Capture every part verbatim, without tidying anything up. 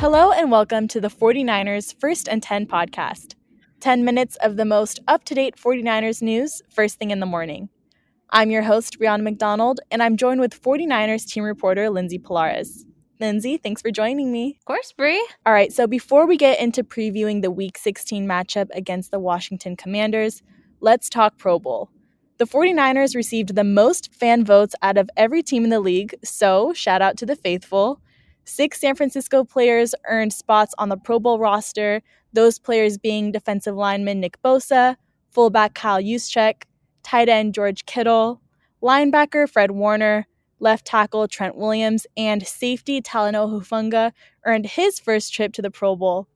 Hello and welcome to the forty-niners First and ten podcast. ten minutes of the most up-to-date forty-niners news first thing in the morning. I'm your host, Bri McDonald, and I'm joined with forty-niners team reporter Lindsay Pilaras. Lindsay, thanks for joining me. Of course, Bri. All right, so before we get into previewing the Week sixteen matchup against the Washington Commanders, let's talk Pro Bowl. The forty-niners received the most fan votes out of every team in the league, so shout out to the faithful. Six San Francisco players earned spots on the Pro Bowl roster, those players being defensive lineman Nick Bosa, fullback Kyle Juszczyk, tight end George Kittle, linebacker Fred Warner, left tackle Trent Williams, and safety Talanoa Hufanga earned his first trip to the Pro Bowl.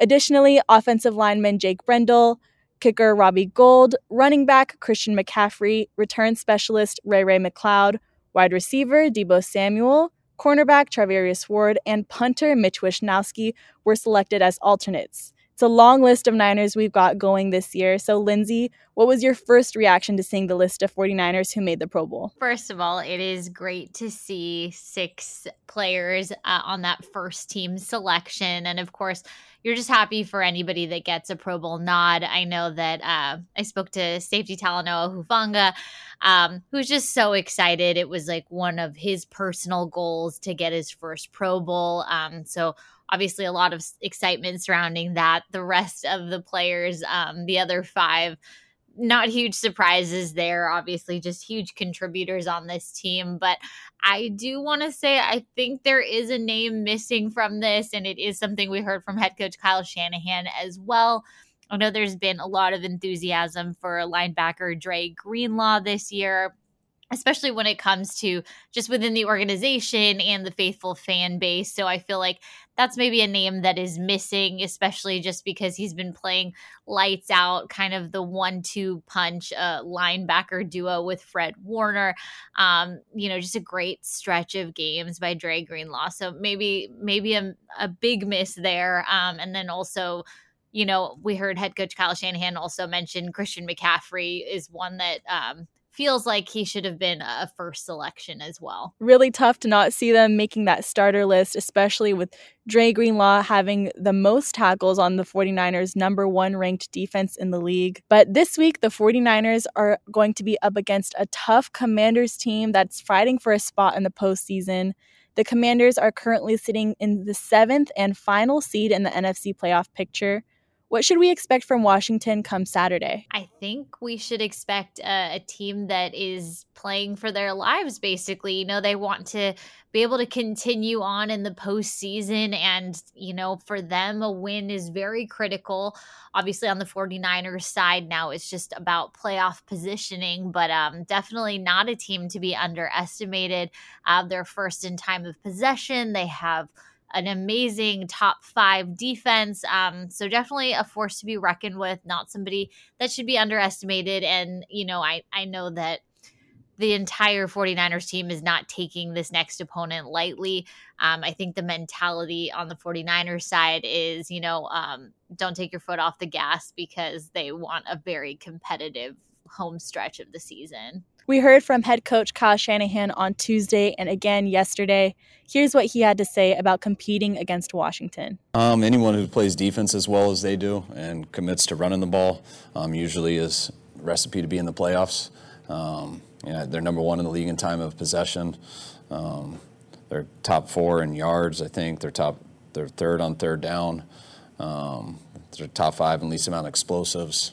Additionally, offensive lineman Jake Brendel, kicker Robbie Gould, running back Christian McCaffrey, return specialist Ray-Ray McCloud, wide receiver Deebo Samuel, cornerback Charvarius Ward, and punter Mitch Wishnowski were selected as alternates. It's a long list of Niners we've got going this year. So, Lindsay, what was your first reaction to seeing the list of forty-niners who made the Pro Bowl? First of all, it is great to see six players uh, on that first team selection. And, of course, you're just happy for anybody that gets a Pro Bowl nod. I know that uh, I spoke to safety Talanoa Hufanga, um, who's just so excited. It was like one of his personal goals to get his first Pro Bowl. Um, so, obviously, a lot of excitement surrounding that. The rest of the players, um, the other five, not huge surprises there. Obviously, just huge contributors on this team. But I do want to say I think there is a name missing from this, and it is something we heard from head coach Kyle Shanahan as well. I know there's been a lot of enthusiasm for linebacker Dre Greenlaw this year, especially when it comes to just within the organization and the faithful fan base. So I feel like that's maybe a name that is missing, especially just because he's been playing lights out, kind of the one two punch uh, linebacker duo with Fred Warner. Um, you know, just a great stretch of games by Dre Greenlaw. So maybe maybe a, a big miss there. Um, and then also, you know, we heard head coach Kyle Shanahan also mention Christian McCaffrey is one that um, – feels like he should have been a first selection as well. Really tough to not see them making that starter list, especially with Dre Greenlaw having the most tackles on the forty-niners' number one ranked defense in the league. But this week, the forty-niners are going to be up against a tough Commanders team that's fighting for a spot in the postseason. The Commanders are currently sitting in the seventh and final seed in the N F C playoff picture. What should we expect from Washington come Saturday? I think we should expect a, a team that is playing for their lives, basically. You know, they want to be able to continue on in the postseason. And, you know, for them, a win is very critical. Obviously, on the forty-niners side now, it's just about playoff positioning. But um, definitely not a team to be underestimated. Uh, they're first in time of possession. They have an amazing top five defense. Um, so definitely a force to be reckoned with, not somebody that should be underestimated. And, you know, I, I know that the entire forty-niners team is not taking this next opponent lightly. Um, I think the mentality on the forty-niners side is, you know, um, don't take your foot off the gas because they want a very competitive home stretch of the season. We heard from head coach Kyle Shanahan on Tuesday and again yesterday. Here's what he had to say about competing against Washington. Um, anyone who plays defense as well as they do and commits to running the ball um, usually is recipe to be in the playoffs. Um, yeah, they're number one in the league in time of possession. Um, they're top four in yards, I think. They're top. They're third on third down. Um, they're top five in least amount of explosives.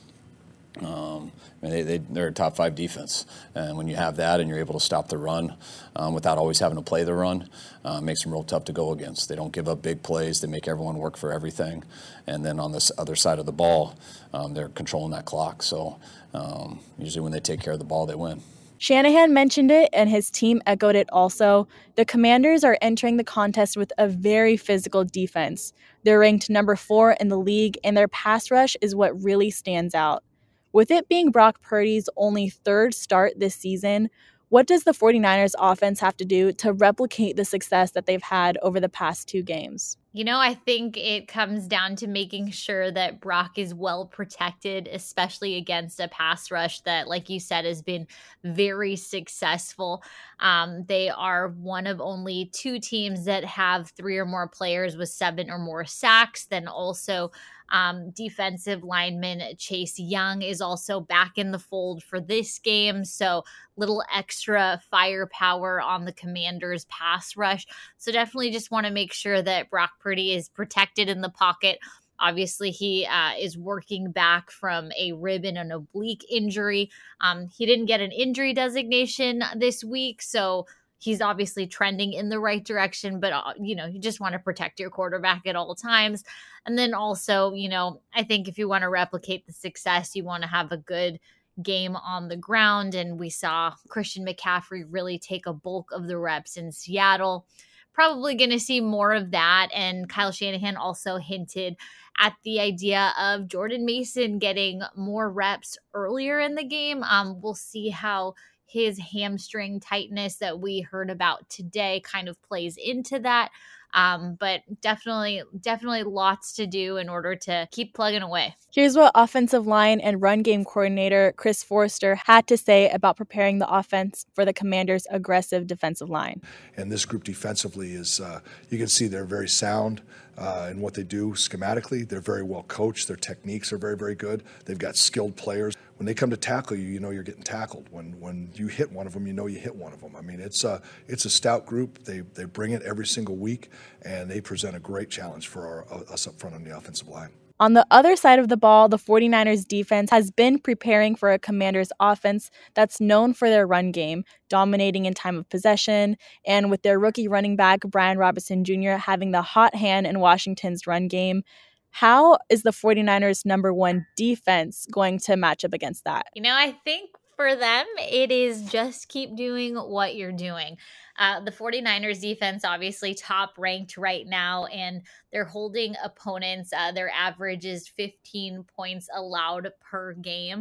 Um, I mean, they, they, they're a top five defense, and when you have that and you're able to stop the run um, without always having to play the run, uh, makes them real tough to go against. They don't give up big plays. They make everyone work for everything. And then on this other side of the ball, um, they're controlling that clock. So um, usually when they take care of the ball, they win. Shanahan mentioned it, and his team echoed it also. The Commanders are entering the contest with a very physical defense. They're ranked number four in the league, and their pass rush is what really stands out. With it being Brock Purdy's only third start this season, what does the forty-niners offense have to do to replicate the success that they've had over the past two games? You know, I think it comes down to making sure that Brock is well protected, especially against a pass rush that, like you said, has been very successful. Um, they are one of only two teams that have three or more players with seven or more sacks. Then also um, defensive lineman Chase Young is also back in the fold for this game. So little extra firepower on the Commanders pass rush. So definitely just want to make sure that Brock Purdy is protected in the pocket. Obviously, he uh, is working back from a rib and an oblique injury. Um, he didn't get an injury designation this week, so he's obviously trending in the right direction, but, uh, you know, you just want to protect your quarterback at all times. And then also, you know, I think if you want to replicate the success, you want to have a good game on the ground. And we saw Christian McCaffrey really take a bulk of the reps in Seattle. Probably going to see more of that. And Kyle Shanahan also hinted at the idea of Jordan Mason getting more reps earlier in the game. Um, we'll see how his hamstring tightness that we heard about today kind of plays into that. Um, but definitely, definitely lots to do in order to keep plugging away. Here's what offensive line and run game coordinator Chris Forster had to say about preparing the offense for the Commanders' aggressive defensive line. And this group defensively is, uh, you can see they're very sound uh, in what they do schematically. They're very well coached. Their techniques are very, very good. They've got skilled players. When they come to tackle you, you know you're getting tackled. When when you hit one of them, you know you hit one of them. I mean, it's a, it's a stout group. They, they bring it every single week. And they present a great challenge for our, us up front on the offensive line. On the other side of the ball, the 49ers defense has been preparing for a Commanders offense that's known for their run game, dominating in time of possession, and with their rookie running back, Brian Robinson Junior, having the hot hand in Washington's run game. How is the 49ers' number one defense going to match up against that? You know, I think for them, it is just keep doing what you're doing. Uh, the 49ers defense obviously top ranked right now, and they're holding opponents. Uh, their average is fifteen points allowed per game.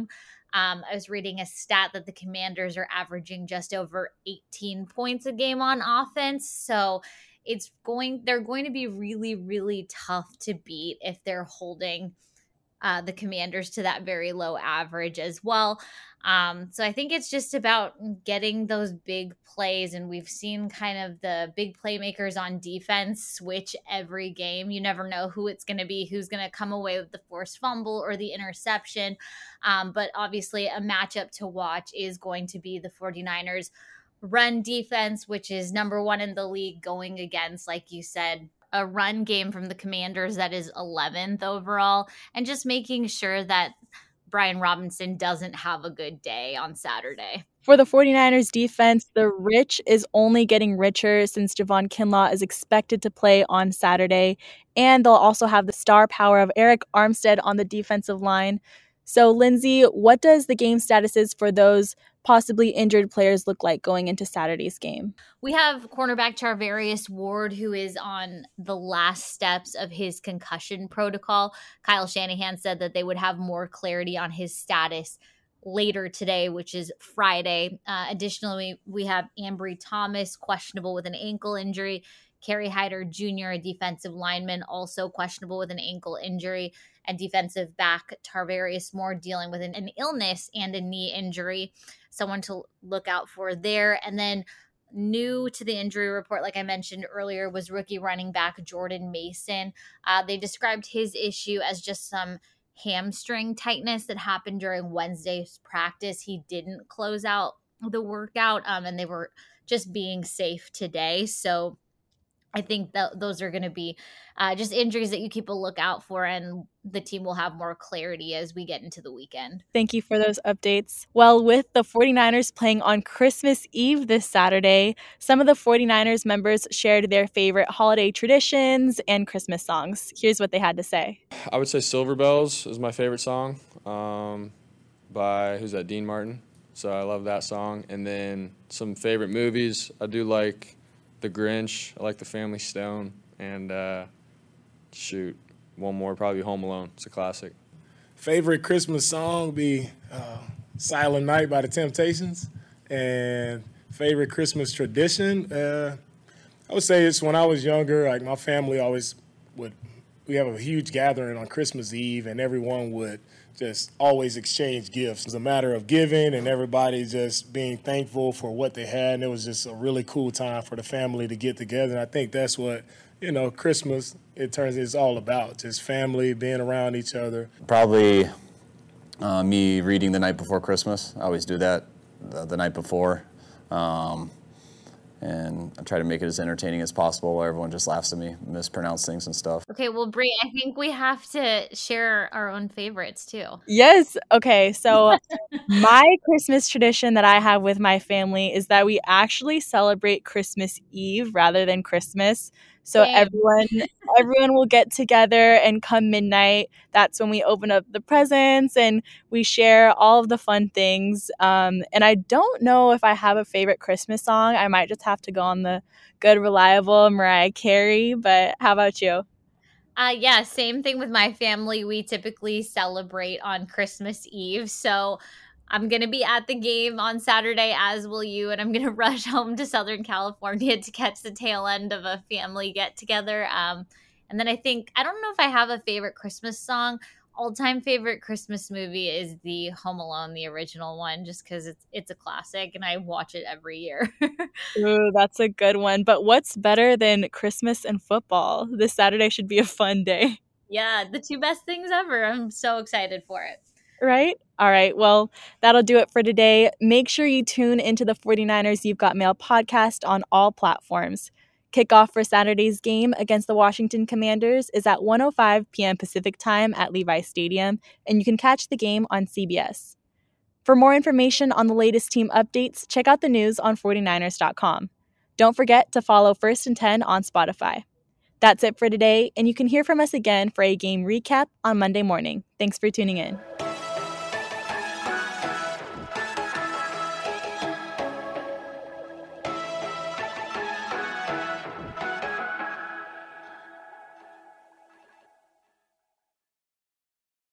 Um, I was reading a stat that the Commanders are averaging just over eighteen points a game on offense. So it's going, they're going to be really, really tough to beat if they're holding Uh, the Commanders to that very low average as well. Um, so I think it's just about getting those big plays. And we've seen kind of the big playmakers on defense switch every game. You never know who it's going to be, who's going to come away with the forced fumble or the interception. Um, but obviously a matchup to watch is going to be the 49ers run defense, which is number one in the league, going against, like you said, a run game from the Commanders that is eleventh overall, and just making sure that Brian Robinson doesn't have a good day on Saturday. For the 49ers defense, the rich is only getting richer since Javon Kinlaw is expected to play on Saturday, and they'll also have the star power of Eric Armstead on the defensive line. So, Lindsay, what does the game statuses for those possibly injured players look like going into Saturday's game? We have cornerback Charvarius Ward, who is on the last steps of his concussion protocol. Kyle Shanahan said that they would have more clarity on his status later today, which is Friday. Uh, additionally, we have Ambry Thomas, questionable with an ankle injury. Kerry Hyder Junior, a defensive lineman, also questionable with an ankle injury. And defensive back Tarvarius Moore dealing with an, an illness and a knee injury. Someone to look out for there. And then new to the injury report, like I mentioned earlier, was rookie running back Jordan Mason. Uh, they described his issue as just some hamstring tightness that happened during Wednesday's practice. He didn't close out the workout, um, and they were just being safe today. So I think that those are going to be uh, just injuries that you keep a lookout for, and the team will have more clarity as we get into the weekend. Thank you for those updates. Well, with the 49ers playing on Christmas Eve this Saturday, some of the 49ers members shared their favorite holiday traditions and Christmas songs. Here's what they had to say. I would say Silver Bells is my favorite song um, by, who's that, Dean Martin. So I love that song. And then some favorite movies. I do like The Grinch, I like The Family Stone, and uh, shoot, one more, probably Home Alone. It's a classic. Favorite Christmas song be uh, Silent Night by The Temptations, and favorite Christmas tradition, uh, I would say it's when I was younger, like my family always would we have a huge gathering on Christmas Eve, and everyone would just always exchange gifts. It was a matter of giving and everybody just being thankful for what they had, and it was just a really cool time for the family to get together. And I think that's what, you know, Christmas, it turns it's all about, just family, being around each other. Probably uh, me reading the night before Christmas. I always do that the, the night before. Um, and I try to make it as entertaining as possible where everyone just laughs at me, mispronounce things and stuff. Okay, well, Bri, I think we have to share our own favorites too. Yes. Okay, so my Christmas tradition that I have with my family is that we actually celebrate Christmas Eve rather than Christmas. So Dang. everyone everyone will get together, and come midnight, that's when we open up the presents and we share all of the fun things. Um, and I don't know if I have a favorite Christmas song. I might just have to go on the good, reliable Mariah Carey. But how about you? Uh, yeah, same thing with my family. We typically celebrate on Christmas Eve. So I'm going to be at the game on Saturday, as will you, and I'm going to rush home to Southern California to catch the tail end of a family get-together. Um, and then I think, I don't know if I have a favorite Christmas song. All-time favorite Christmas movie is the Home Alone, the original one, just because it's, it's a classic, and I watch it every year. Ooh, that's a good one. But what's better than Christmas and football? This Saturday should be a fun day. Yeah, the two best things ever. I'm so excited for it. Right? All right. Well, that'll do it for today. Make sure you tune into the forty-niners You've Got Mail podcast on all platforms. Kickoff for Saturday's game against the Washington Commanders is at one oh five p.m. Pacific time at Levi's Stadium, and you can catch the game on C B S. For more information on the latest team updates, check out the news on forty-niners dot com. Don't forget to follow First and ten on Spotify. That's it for today, and you can hear from us again for a game recap on Monday morning. Thanks for tuning in.